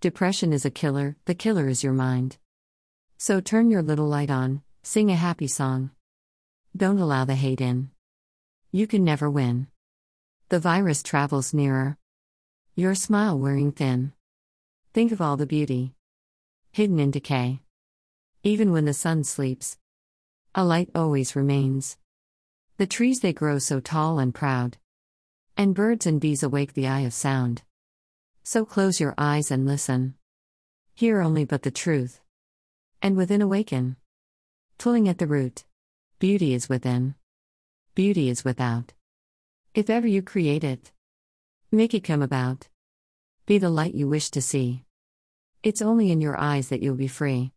Depression is a killer, the killer is your mind. So turn your little light on, sing a happy song. Don't allow the hate in. You can never win. The virus travels nearer. Your smile wearing thin. Think of all the beauty hidden in decay. Even when the sun sleeps, a light always remains. The trees they grow so tall and proud, and birds and bees awake the eye of sound. So close your eyes and listen. Hear only but the truth, and within awaken. Pulling at the root, beauty is within. Beauty is without. If ever you create it, make it come about. Be the light you wish to see. It's only in your eyes that you'll be free.